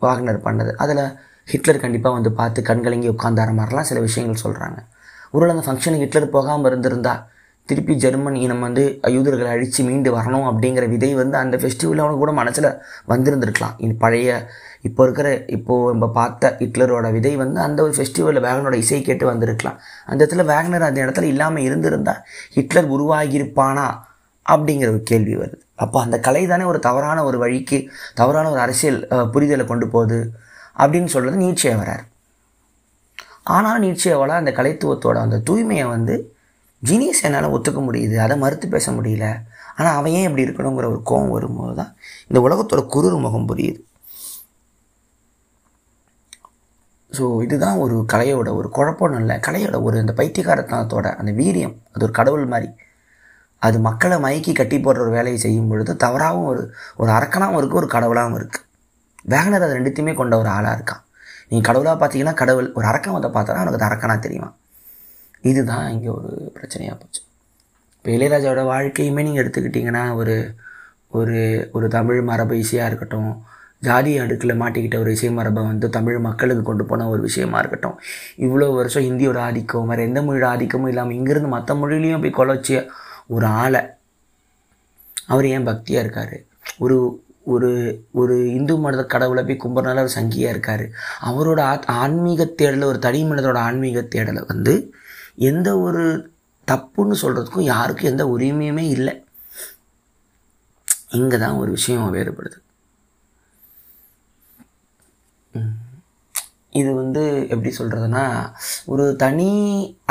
வாக்னர் பண்ணது, அதில் ஹிட்லர் கண்டிப்பாக வந்து பார்த்து கண்கலங்கி உட்காந்தார மாதிரிலாம் சில விஷயங்கள் சொல்கிறாங்க. ஒருவேளை அந்த ஃபங்க்ஷனுக்கு ஹிட்லர் போகாமல் இருந்திருந்தா திருப்பி ஜெர்மன் இனம் வந்து யூதர்களை அழித்து மீண்டு வரணும் அப்படிங்கிற விதை வந்து அந்த ஃபெஸ்டிவலில் அவனுக்கு கூட மனசில் வந்திருந்துருக்கலாம். இது பழைய இப்போ இருக்கிற இப்போது நம்ம பார்த்த ஹிட்லரோட விதை வந்து அந்த ஒரு ஃபெஸ்டிவலில் வேக்னரோட இசை கேட்டு வந்திருக்கலாம். அந்த இடத்துல வேக்னர் அந்த இடத்துல இல்லாமல் இருந்திருந்தால் ஹிட்லர் உருவாகியிருப்பானா அப்படிங்கிற ஒரு கேள்வி வருது. அப்போ அந்த கலை தானே ஒரு தவறான ஒரு வழிக்கு, தவறான ஒரு அரசியல் புரிதலை கொண்டு போகுது அப்படின்னு சொல்கிறது நீட்சே வரார். ஆனால் நீட்சேவால் அந்த கலைத்துவத்தோட அந்த தூய்மையை வந்து ஜீனியஸ் என்னால் ஒத்துக்க முடியுது, அதை மறுத்து பேச முடியல, ஆனால் அவன் ஏன் இப்படி இருக்கணுங்கிற ஒரு கோபம் வரும்போது தான் இந்த உலகத்தோட குரூர் முகம் புரியுது. ஸோ இதுதான் ஒரு கலையோட ஒரு குழப்பம் இல்லை, கலையோட ஒரு இந்த பைத்தியகாரத்தனத்தோட அந்த வீரியம். அது ஒரு கடவுள் மாதிரி, அது மக்களை மயக்கி கட்டி போடுற ஒரு வேலையை செய்யும் பொழுது தவறாகவும் ஒரு ஒரு அரக்கனாகவும் இருக்குது, ஒரு கடவுளாகவும் இருக்குது. வேகனர் அது ரெண்டுத்தையுமே கொண்ட ஒரு ஆளாக இருக்கான். நீங்கள் கடவுளாக பார்த்தீங்கன்னா கடவுள், ஒரு அரக்கன் அதை பார்த்தோன்னா அவனுக்கு அது அரக்கனாக தெரியுமா? இதுதான் இங்கே ஒரு பிரச்சனையாக போச்சு. இப்போ இளையராஜாவோட வாழ்க்கையுமே நீங்கள் எடுத்துக்கிட்டிங்கன்னா ஒரு ஒரு ஒரு தமிழ் மரபு இசையாக இருக்கட்டும், ஜாதி அடுக்கில் மாட்டிக்கிட்ட ஒரு இசை மரபை வந்து தமிழ் மக்களுக்கு கொண்டு போன ஒரு விஷயமா இருக்கட்டும், இவ்வளோ வருஷம் ஹிந்தியோட ஆதிக்கம் வேறு எந்த மொழியோட ஆதிக்கமும் இல்லாமல் இங்கேருந்து மற்ற மொழியிலையும் போய் கொலைச்சி ஒரு ஆளை அவர் ஏன் பக்தியாக இருக்கார்? ஒரு ஒரு ஒரு இந்து மத கடவுளை போய் கும்பிட்றனால ஒரு சங்கியாக இருக்கார். அவரோட ஆத் ஆன்மீக தேடலை, ஒரு தனி மனிதனோட ஆன்மீக தேடலை வந்து எந்த ஒரு தப்புன்னு சொல்கிறதுக்கும் யாருக்கும் எந்த உரிமையுமே இல்லை. இங்கே தான் ஒரு விஷயம் வேறுபடுது. இது வந்து எப்படி சொல்கிறதுனா, ஒரு தனி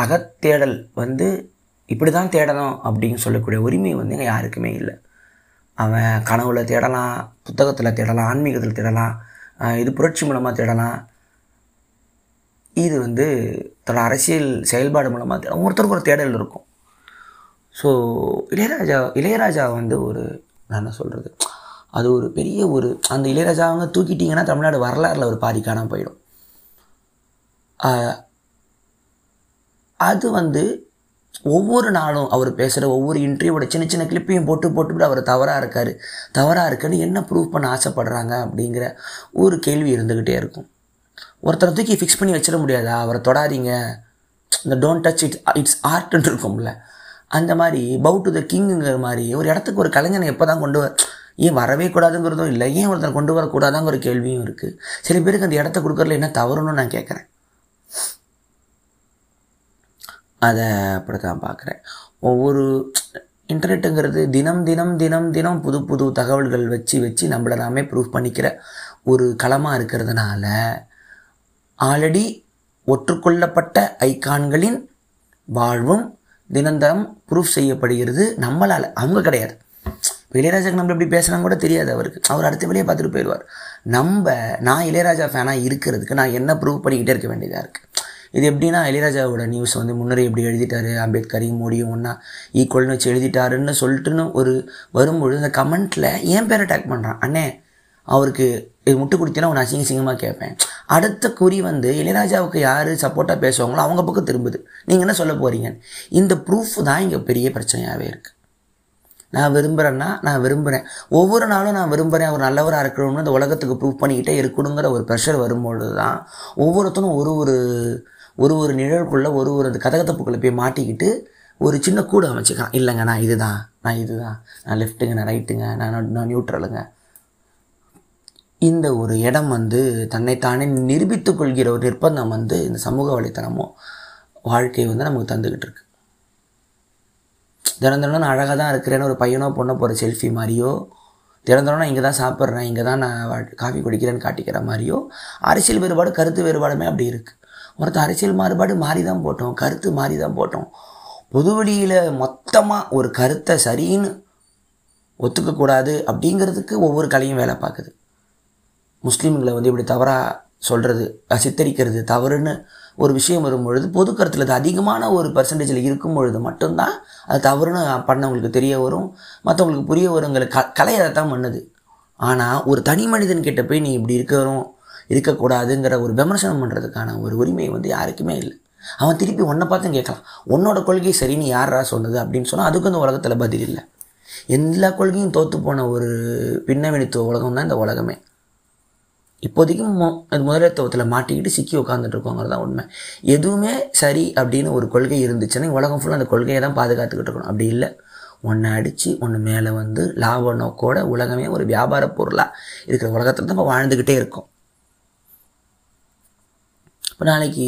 அகத்தேடல் வந்து இப்படி தான் தேடணும் அப்படின்னு சொல்லக்கூடிய உரிமை வந்து எங்கள் யாருக்குமே இல்லை. அவன் கனவுல தேடலாம், புத்தகத்தில் தேடலாம், ஆன்மீகத்தில் தேடலாம், இது புரட்சி மூலமாக தேடலாம், இது வந்து தன்னோட அரசியல் செயல்பாடு மூலமாக தேடலாம். ஒருத்தருக்கு ஒரு தேடல் இருக்கும். ஸோ இளையராஜா இளையராஜா வந்து ஒரு நான் என்ன சொல்கிறது, அது ஒரு பெரிய ஒரு அந்த இளையராஜாவை தூக்கிட்டிங்கன்னா தமிழ்நாடு வரலாறில் ஒரு பாதிக்கான போயிடும். அது வந்து ஒவ்வொரு நாளும் அவர் பேசுகிற ஒவ்வொரு இன்டர்வியூவோட சின்ன சின்ன கிளிப்பையும் போட்டு போட்டுவிட்டு அவர் தவறாக இருக்கார் தவறாக இருக்குன்னு என்ன ப்ரூவ் பண்ண ஆசைப்படுறாங்க அப்படிங்கிற ஒரு கேள்வி இருந்துக்கிட்டே இருக்கும். ஒருத்தரை தூக்கி ஃபிக்ஸ் பண்ணி வச்சிட முடியாதா? அவரை தொடாதீங்க, இந்த டோன்ட் டச் இட்ஸ் இட்ஸ் ஆர்ட்ன்னு இருக்கும்ல, அந்த மாதிரி பவு டு த கிங்குங்கிற மாதிரி ஒரு இடத்துக்கு ஒரு கலைஞனை எப்போ தான் கொண்டு வர ஏன் வரவே கூடாதுங்கிறதும் இல்லை, ஏன் ஒருத்தர் கொண்டு வரக்கூடாதாங்கிற கேள்வியும் இருக்குது. சில பேருக்கு அந்த இடத்த கொடுக்குறதுல என்ன தவறுன்னு நான் கேட்குறேன். அதை அப்படி தான் பார்க்குறேன். ஒவ்வொரு இன்டர்நெட்டுங்கிறது தினம் தினம் தினம் தினம் புது புது தகவல்கள் வச்சு வச்சு நம்மளை நாமே ப்ரூவ் பண்ணிக்கிற ஒரு களமாக இருக்கிறதுனால ஆல்ரெடி ஒற்றுக்கொள்ளப்பட்ட ஐக்கான்களின் வாழ்வும் தினந்தரம் ப்ரூஃப் செய்யப்படுகிறது நம்மளால், அவங்க கிடையாது. இளையராஜாக்கு நம்மளை எப்படி பேசலாம் கூட தெரியாது அவருக்கு, அவர் அடுத்த வேலையை பார்த்துட்டு போயிடுவார். நம்ம நான் இளையராஜா ஃபேனாக இருக்கிறதுக்கு நான் என்ன ப்ரூவ் பண்ணிக்கிட்டே இருக்க வேண்டியதாக இருக்குது. இது எப்படின்னா, இளையராஜாவோட நியூஸ் வந்து முன்னரே எப்படி எழுதிட்டாரு, அம்பேத்கரையும் மோடியும் ஒன்றா ஈக்குவல்னு வச்சு எழுதிட்டாருன்னு சொல்லிட்டுன்னு ஒரு வரும்பொழுது இந்த கமெண்ட்டில் ஏன் பேர் அட்டாக் பண்ணுறான் அண்ணே, அவருக்கு இது முட்டு கொடுத்தீங்கன்னா அவனை அசிங்க சிங்கமாக கேட்பேன். அடுத்த குறி வந்து இளையராஜாவுக்கு யார் சப்போர்ட்டாக பேசுவாங்களோ அவங்க பக்கம் திரும்புது. நீங்கள் என்ன சொல்ல போகிறீங்க? இந்த ப்ரூஃப் தான் இங்கே பெரிய பிரச்சனையாகவே இருக்குது. நான் விரும்புகிறேன்னா நான் விரும்புகிறேன், ஒவ்வொரு நாளும் நான் விரும்புகிறேன் அவர் நல்லவராக இருக்கணும்னு இந்த உலகத்துக்கு ப்ரூவ் பண்ணிக்கிட்டே இருக்கணுங்கிற ஒரு ப்ரெஷர் வரும்பொழுது தான் ஒவ்வொருத்தரும் ஒரு ஒரு ஒரு ஒரு நிழலுக்குள்ளே ஒரு ஒரு அந்த கதகதப்புக்குள்ளே போய் மாட்டிக்கிட்டு ஒரு சின்ன கூடை அமைச்சிக்கலாம். இல்லைங்க நான் இது தான், நான் இது தான், நான் லெஃப்ட்டுங்க, நான் ரைட்டுங்க, நான் நான் நியூட்ரலுங்க. இந்த ஒரு இடம் வந்து தன்னைத்தானே நிரூபித்து கொள்கிற ஒரு நிர்பந்தம் வந்து இந்த சமூக வலைத்தளமோ வாழ்க்கையை வந்து நமக்கு தந்துக்கிட்டு இருக்கு. திறந்தோடனே நான் அழகாக தான் இருக்கிறேன்னு ஒரு பையனோ பொண்ணோ போகிற செல்ஃபி மாதிரியோ, திறந்தோடனே நான் இங்கே தான் சாப்பிட்றேன், இங்கே தான் நான் காஃபி குடிக்கிறேன்னு காட்டிக்கிற மாதிரியோ, அரசியல் வேறுபாடு கருத்து வேறுபாடுமே அப்படி இருக்குது. ஒருத்த அரசியல் மாறுபாடு மாறி தான் போட்டோம், கருத்து மாறி தான் போட்டோம், பொதுவெளியில் மொத்தமாக ஒரு கருத்தை சரின்னு ஒத்துக்கக்கூடாது அப்படிங்கிறதுக்கு ஒவ்வொரு கலையும் வேலை பார்க்குது. முஸ்லீம்களை வந்து இப்படி தவறாக சொல்கிறது, சித்தரிக்கிறது தவறுன்னு ஒரு விஷயம் வரும்பொழுது பொது கருத்தில் அது அதிகமான ஒரு பர்சன்டேஜில் இருக்கும் பொழுது மட்டும்தான் அது தவறுன்னு பண்ணவங்களுக்கு தெரிய வரும், மற்றவங்களுக்கு புரிய வருங்களுக்கு கலை அதை தான் பண்ணுது. ஆனால் ஒரு தனி மனிதன் கிட்ட போய் நீ இப்படி இருக்கிறோம் இருக்கக்கூடாதுங்கிற ஒரு விமர்சனம் பண்ணுறதுக்கான ஒரு உரிமை வந்து யாருக்குமே இல்லை. அவன் திருப்பி ஒன்றை பார்த்து கேட்கலாம், உன்னோட கொள்கை சரின்னு யாரா சொன்னது அப்படின்னு சொன்னால் அதுக்கும் இந்த உலகத்தில் பதில் இல்லை. எல்லா கொள்கையும் தோற்று போன ஒரு பின்னவெளித்துவ உலகம் தான் இந்த உலகமே. இப்போதைக்கு மு அது முதலிடத்துவத்தில் மாட்டிக்கிட்டு சிக்கி உட்காந்துட்டு இருக்கோங்கிறது தான் உண்மை. எதுவுமே சரி அப்படின்னு ஒரு கொள்கை இருந்துச்சுன்னா உலகம் ஃபுல்லாக அந்த கொள்கையை தான் பாதுகாத்துக்கிட்டு இருக்கணும். அப்படி இல்லை, ஒன்றை அடித்து ஒன்று மேலே வந்து லாப நோக்கோட உலகமே ஒரு வியாபார பொருளாக இருக்கிற உலகத்தில் தான் இப்போ வாழ்ந்துக்கிட்டே இருக்கும். இப்போ நாளைக்கு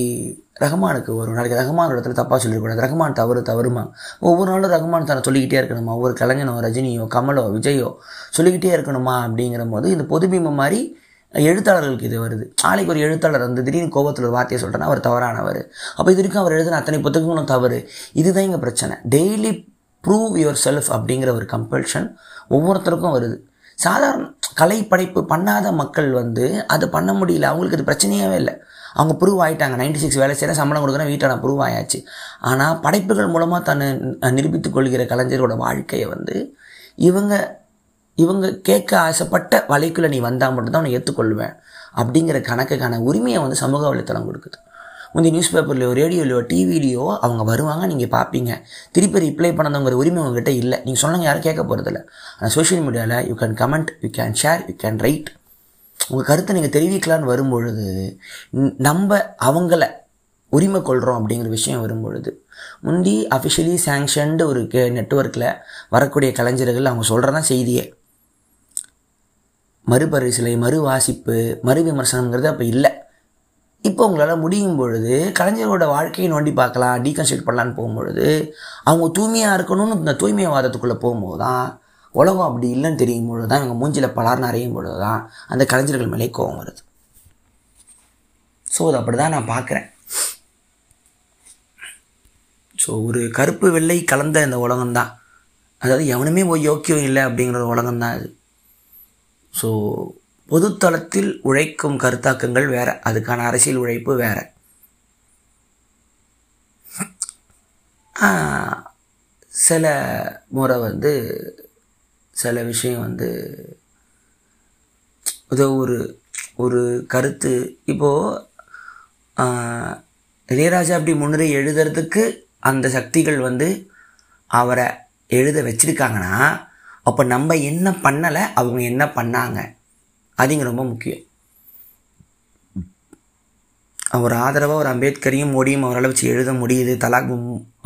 ரஹ்மானுக்கு ஒரு நாளைக்கு ரஹ்மான் இடத்துல தப்பாக சொல்லிடக்கூடாது, ரஹ்மான் தவறு தவறுமா ஒவ்வொரு நாளும் ரஹ்மான் தன்னை சொல்லிக்கிட்டே இருக்கணுமா? ஒவ்வொரு கலைஞனோ ரஜினியோ கமலோ விஜயோ சொல்லிக்கிட்டே இருக்கணுமா? அப்படிங்கிற போது இந்த பொதுபிம்பம் மாதிரி எழுத்தாளர்களுக்கு இது வருது. நாளைக்கு ஒரு எழுத்தாளர் வந்து திடீர்னு கோபத்தில் ஒரு வார்த்தையை சொல்கிறேன்னா அவர் தவறானவர், அப்போ இது வரைக்கும் அவர் எழுதுன அத்தனை புத்தகங்களும் தவறு. இதுதான் இங்கே பிரச்சனை. டெய்லி ப்ரூவ் யுவர் செல்ஃப் அப்படிங்கிற ஒரு கம்பல்ஷன் ஒவ்வொருத்தருக்கும் வருது. சாதாரண கலை படைப்பு பண்ணாத மக்கள் வந்து அது பண்ண முடியல, அவங்களுக்கு அது பிரச்சனையாகவே இல்லை. அவங்க ப்ரூவ் ஆகிட்டாங்க, நைன்டி சிக்ஸ் வேலை செய்கிறேன், சம்பளம் கொடுக்குறேன், வீட்டை நான் ப்ரூவ் ஆயாச்சு. ஆனால் படைப்புகள் மூலமாக தன்னை நிரூபித்து கொள்கிற கலைஞரோட வாழ்க்கையை வந்து இவங்க இவங்க கேட்க ஆசைப்பட்ட வலைக்குள்ளே நீ வந்தால் மட்டும்தான் அவனை ஏற்றுக்கொள்வேன் அப்படிங்கிற கணக்குக்கான உரிமையை வந்து சமூக வலைத்தளம் கொடுக்குது. முந்தைய நியூஸ் பேப்பர்லையோ ரேடியோலையோ டிவிலையோ அவங்க வருவாங்க, நீங்கள் பார்ப்பீங்க, திருப்பி ரிப்ளை பண்ணதுங்கிற உரிமை உங்ககிட்ட இல்லை. நீங்கள் சொன்னாங்க யாரும் கேட்க போகிறதில்ல. ஆனால் சோஷியல் மீடியாவில் you can comment, you can share, you can write. உங்கள் கருத்தை நீங்கள் தெரிவிக்கலான்னு வரும்பொழுது நம்ம அவங்கள உரிமை கொள்கிறோம் அப்படிங்கிற விஷயம் வரும்பொழுது முந்தி அஃபிஷியலி சேங்ஷன்டு ஒரு கே நெட்வொர்க்கில் வரக்கூடிய கலைஞர்கள் அவங்க சொல்கிறதான் செய்தியே மறுபரிசீலனை, மறு வாசிப்பு, மறு விமர்சனங்கிறது அப்போ இல்லை. இப்போ உங்களால் முடியும் பொழுது கலைஞரோட வாழ்க்கையை நோண்டி பார்க்கலாம், டீகன்ஸ்ட்ரக்ட் பண்ணலான்னு போகும்பொழுது அவங்க தூய்மையாக இருக்கணும்னு இந்த தூய்மையவாதத்துக்குள்ளே போகும்போது தான் உலகம் அப்படி இல்லைன்னு தெரியும் பொழுது தான் இவங்க மூஞ்சில் பலார் நிறையும் பொழுது தான் அந்த கலைஞர்கள் மேலே கோபம் வருது. ஸோ அது அப்படி தான் நான் பார்க்குறேன். ஸோ ஒரு கருப்பு வெள்ளை கலந்த இந்த உலகம்தான், அதாவது எவனுமே போய் யோக்கியம் இல்லை அப்படிங்கிற ஒரு உலகம்தான் அது. ஸோ பொதுத்தளத்தில் உழைக்கும் கருத்தாக்கங்கள் வேறு, அதுக்கான அரசியல் உழைப்பு வேறு. சில முறை வந்து சில விஷயம் வந்து ஏதோ ஒரு ஒரு கருத்து, இப்போது இளையராஜா அப்படி முன்னுரை எழுதுறதுக்கு அந்த சக்திகள் வந்து அவரை எழுத வச்சுருக்காங்கன்னா அப்போ நம்ம என்ன பண்ணலை, அவங்க என்ன பண்ணாங்க அதுங்க ரொம்ப முக்கியம். அவர் ஆதரவாக ஒரு அம்பேத்கரையும் மோடியும் அவரால் வச்சு எழுத முடியுது. தலாக்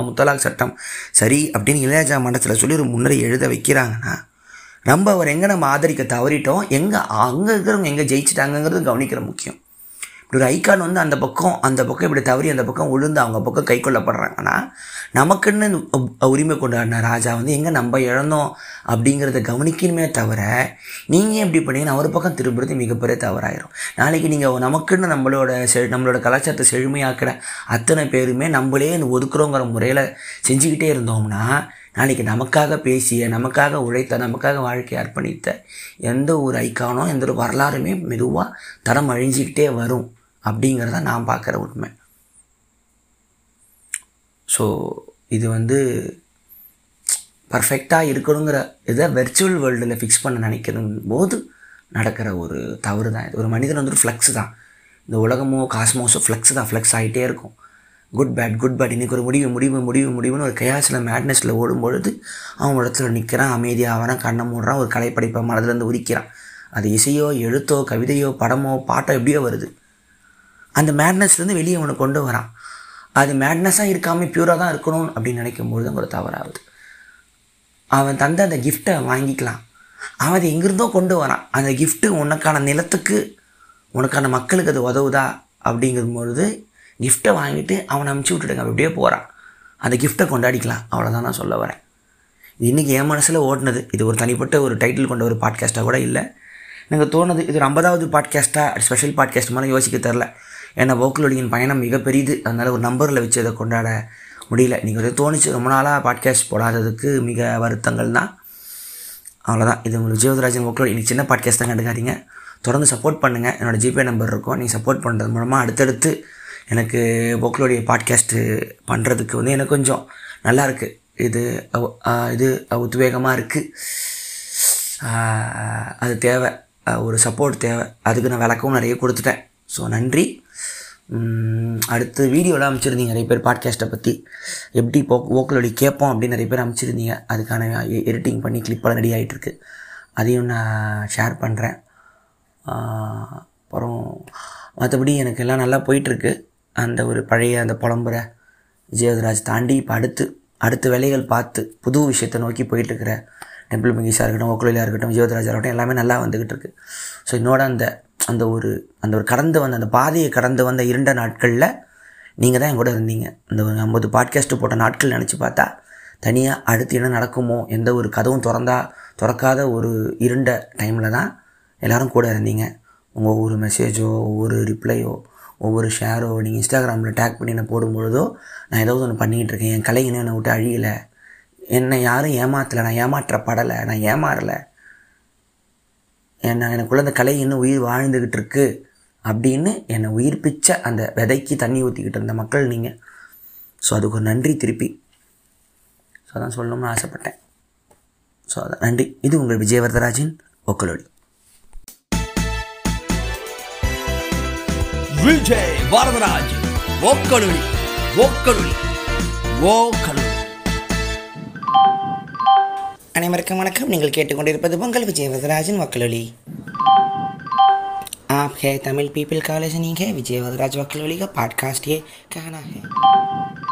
முத்தலாக் சட்டம் சரி அப்படின்னு இளையராஜா மண்டலத்தில் சொல்லி ஒரு முன்னரை எழுத வைக்கிறாங்கன்னா நம்ம அவர் எங்கே நம்ம ஆதரிக்க தவறிட்டோம், எங்கே அங்கே இருக்கிறவங்க எங்கே ஜெயிச்சிட்டாங்கிறது கவனிக்கிற முக்கியம். இப்படி ஒரு ஐக்கான் வந்து அந்த பக்கம் அந்த பக்கம் இப்படி தவறி அந்த பக்கம் விழுந்து அவங்க பக்கம் கை கொள்ளப்படுறாங்கன்னா நமக்குன்னு உரிமை கொண்டாடின ராஜா வந்து எங்கே நம்ம இழந்தோம் அப்படிங்கிறத கவனிக்கணுமே தவிர நீங்கள் எப்படி பண்ணீங்கன்னா ஒரு பக்கம் திரும்புறது மிகப்பெரிய தவறாயிரும். நாளைக்கு நீங்கள் நமக்குன்னு நம்மளோட செ நம்மளோட கலாச்சாரத்தை செழுமையாக்கிற அத்தனை பேருமே நம்மளே ஒதுக்குறோங்கிற முறையில் செஞ்சுக்கிட்டே இருந்தோம்னா நாளைக்கு நமக்காக பேசிய, நமக்காக உழைத்த, நமக்காக வாழ்க்கையை அர்ப்பணித்த எந்த ஒரு ஐக்கானோ எந்த ஒரு வரலாறுமே மெதுவாக தரம் அழிஞ்சிக்கிட்டே வரும் அப்படிங்கிறத நான் பார்க்குற உண்மை. ஸோ இது வந்து பர்ஃபெக்டாக இருக்கணுங்கிற இதை வெர்ச்சுவல் வேர்ல்டில் ஃபிக்ஸ் பண்ண நினைக்கிறதும் போது நடக்கிற ஒரு தவறு தான் இது. ஒரு மனிதன் வந்து ஒரு ஃப்ளக்ஸ் தான், இந்த உலகமோ காஸ்மோஸோ ஃப்ளக்ஸ் தான், ஃப்ளக்ஸ் ஆகிட்டே இருக்கும். குட் பேட் குட் பேட் இன்றைக்கி ஒரு முடிவு முடிவு முடிவு முடிவுன்னு ஒரு கையாசில் மேட்னஸில் ஓடும்பொழுது அவன் இடத்துல நிற்கிறான், அமைதியாகிறான், கண்ணை மூடுறான், ஒரு கலைப்படைப்பை மனதிலேருந்து உரிக்கிறான். அது இசையோ எழுத்தோ கவிதையோ படமோ பாட்டோ எப்படியோ வருது. அந்த மேட்னஸ்லேருந்து வெளியே அவனை கொண்டு வரான். அது மேட்னஸாக இருக்காமல் பியூராக தான் இருக்கணும் அப்படின்னு நினைக்கும்பொழுது அங்கே ஒரு தவறாகுது. அவன் தந்த அந்த கிஃப்டை வாங்கிக்கலாம், அவன் அதை எங்கிருந்தோ கொண்டு வரான். அந்த கிஃப்ட்டு உனக்கான நிலத்துக்கு உனக்கான மக்களுக்கு அது உதவுதா அப்படிங்கும்பொழுது கிஃப்டை வாங்கிட்டு அவனை அனுப்பிச்சி விட்டுடுங்க, அப்படியே போகிறான். அந்த கிஃப்டை கொண்டாடிக்கலாம், அவ்வளோதான் நான் சொல்ல வரேன். இன்றைக்கி என் மனசில் ஓடினது, இது ஒரு தனிப்பட்ட ஒரு டைட்டில் கொண்ட ஒரு பாட்காஸ்ட்டாக கூட இல்லை, எனக்கு தோணுது இது ஒரு ஐம்பதாவது பாட்காஸ்ட்டாக ஸ்பெஷல் பாட்காஸ்ட் மாதிரி யோசிக்க தெரில. ஏன்னா போக்குலொலியின் பயணம் மிகப்பெரியது, அதனால் ஒரு நம்பரில் வச்சு அதை கொண்டாட முடியல. நீங்கள் வந்து தோணுச்சு ரொம்ப நாளாக பாட்காஸ்ட் போடாததுக்கு மிக வருத்தங்கள் தான், அவ்வளோதான். இது உங்களுக்கு விஜய் வாரதராஜன் போக்குலொலி. இன்றைக்கி சின்ன பாட்காஸ்ட் தான் கண்டுக்காதீங்க, தொடர்ந்து சப்போர்ட் பண்ணுங்கள். என்னோடய ஜிபே நம்பர் இருக்கும், நீங்கள் சப்போர்ட் பண்ணுறது மூலமாக அடுத்தடுத்து எனக்கு போக்குலோடைய பாட்காஸ்ட்டு பண்ணுறதுக்கு வந்து எனக்கு கொஞ்சம் நல்லா இருக்குது, இது இது உத்வேகமாக இருக்குது. அது தேவை, ஒரு சப்போர்ட் தேவை. அதுக்கு நான் விளக்கவும் நிறைய கொடுத்துட்டேன். ஸோ நன்றி. அடுத்து வீடியோலாம் அனுப்பிச்சிருந்தீங்க நிறைய பேர், பாட்காஸ்ட்டை பற்றி எப்படி போ போக்குலோடைய கேட்போம் அப்படின்னு நிறைய பேர் அனுப்பிச்சிருந்தீங்க. அதுக்கான எடிட்டிங் பண்ணி கிளிப்பாக ரெடி ஆகிட்டுருக்கு, அதையும் நான் ஷேர் பண்ணுறேன். அப்புறம் மற்றபடி எனக்கு எல்லாம் நல்லா போயிட்டுருக்கு. அந்த ஒரு பழைய அந்த புலம்புற விஜயராஜ் தாண்டி இப்போ அடுத்து அடுத்த வேலைகள் பார்த்து புது விஷயத்தை நோக்கி போயிட்டுருக்கிற டெம்பிள் மங்கீஸாக இருக்கட்டும், ஓக்குலையாக இருக்கட்டும், விஜயராஜாக இருக்கட்டும், எல்லாமே நல்லா வந்துக்கிட்டு இருக்கு. ஸோ என்னோட அந்த அந்த ஒரு அந்த ஒரு கடந்து வந்த அந்த பாதையை கடந்து வந்த இரண்டு நாட்களில் நீங்கள் தான் என் கூட இருந்தீங்க. அந்த ஒரு ஐம்பது பாட்காஸ்ட்டு போட்ட நாட்கள் நினச்சி பார்த்தா தனியாக அடுத்து என்ன நடக்குமோ, எந்த ஒரு கதவும் திறந்தா திறக்காத ஒரு இருண்ட டைமில் தான் எல்லோரும் கூட இருந்தீங்க. உங்கள் ஒவ்வொரு மெசேஜோ, ஒவ்வொரு ரிப்ளையோ, ஒவ்வொரு ஷேரோ, நீங்கள் இன்ஸ்டாகிராமில் டேக் பண்ணி என்னை போடும்பொழுதோ நான் ஏதாவது ஒன்று பண்ணிக்கிட்டு இருக்கேன், என் கலை என்னை விட்டு அழியலை, என்னை யாரும் ஏமாற்றலை, நான் ஏமாற்றப்படலை, நான் ஏமாறலை, என்ன எனக்குள்ள அந்த கலை இன்னும் உயிர் வாழ்ந்துக்கிட்டு இருக்கு அப்படின்னு என்னை உயிர்ப்பிச்ச அந்த விதைக்கு தண்ணி ஊற்றிக்கிட்டு இருந்த மக்கள் நீங்கள். ஸோ அதுக்கு ஒரு நன்றி திருப்பி. ஸோ அதான் சொல்லணும்னு ஆசைப்பட்டேன். ஸோ அதான் நன்றி. இது உங்கள் விஜய் வரதராஜன் ஒக்கலொலி. விஜய் வரதராஜன் ஒக்கலொலி ஒக்கலொலி ஒக்கலொலி. அனைவருக்கும் வணக்கம். நீங்கள் கேட்டுக்கொண்டிருப்பது பொங்கல் விஜய் வரதராஜன் வக்கலொலி. आप है तमिल पीपल कॉलेज नहीं है विजय वरदराज वकलोली का पॉडकास्ट ये कहना है.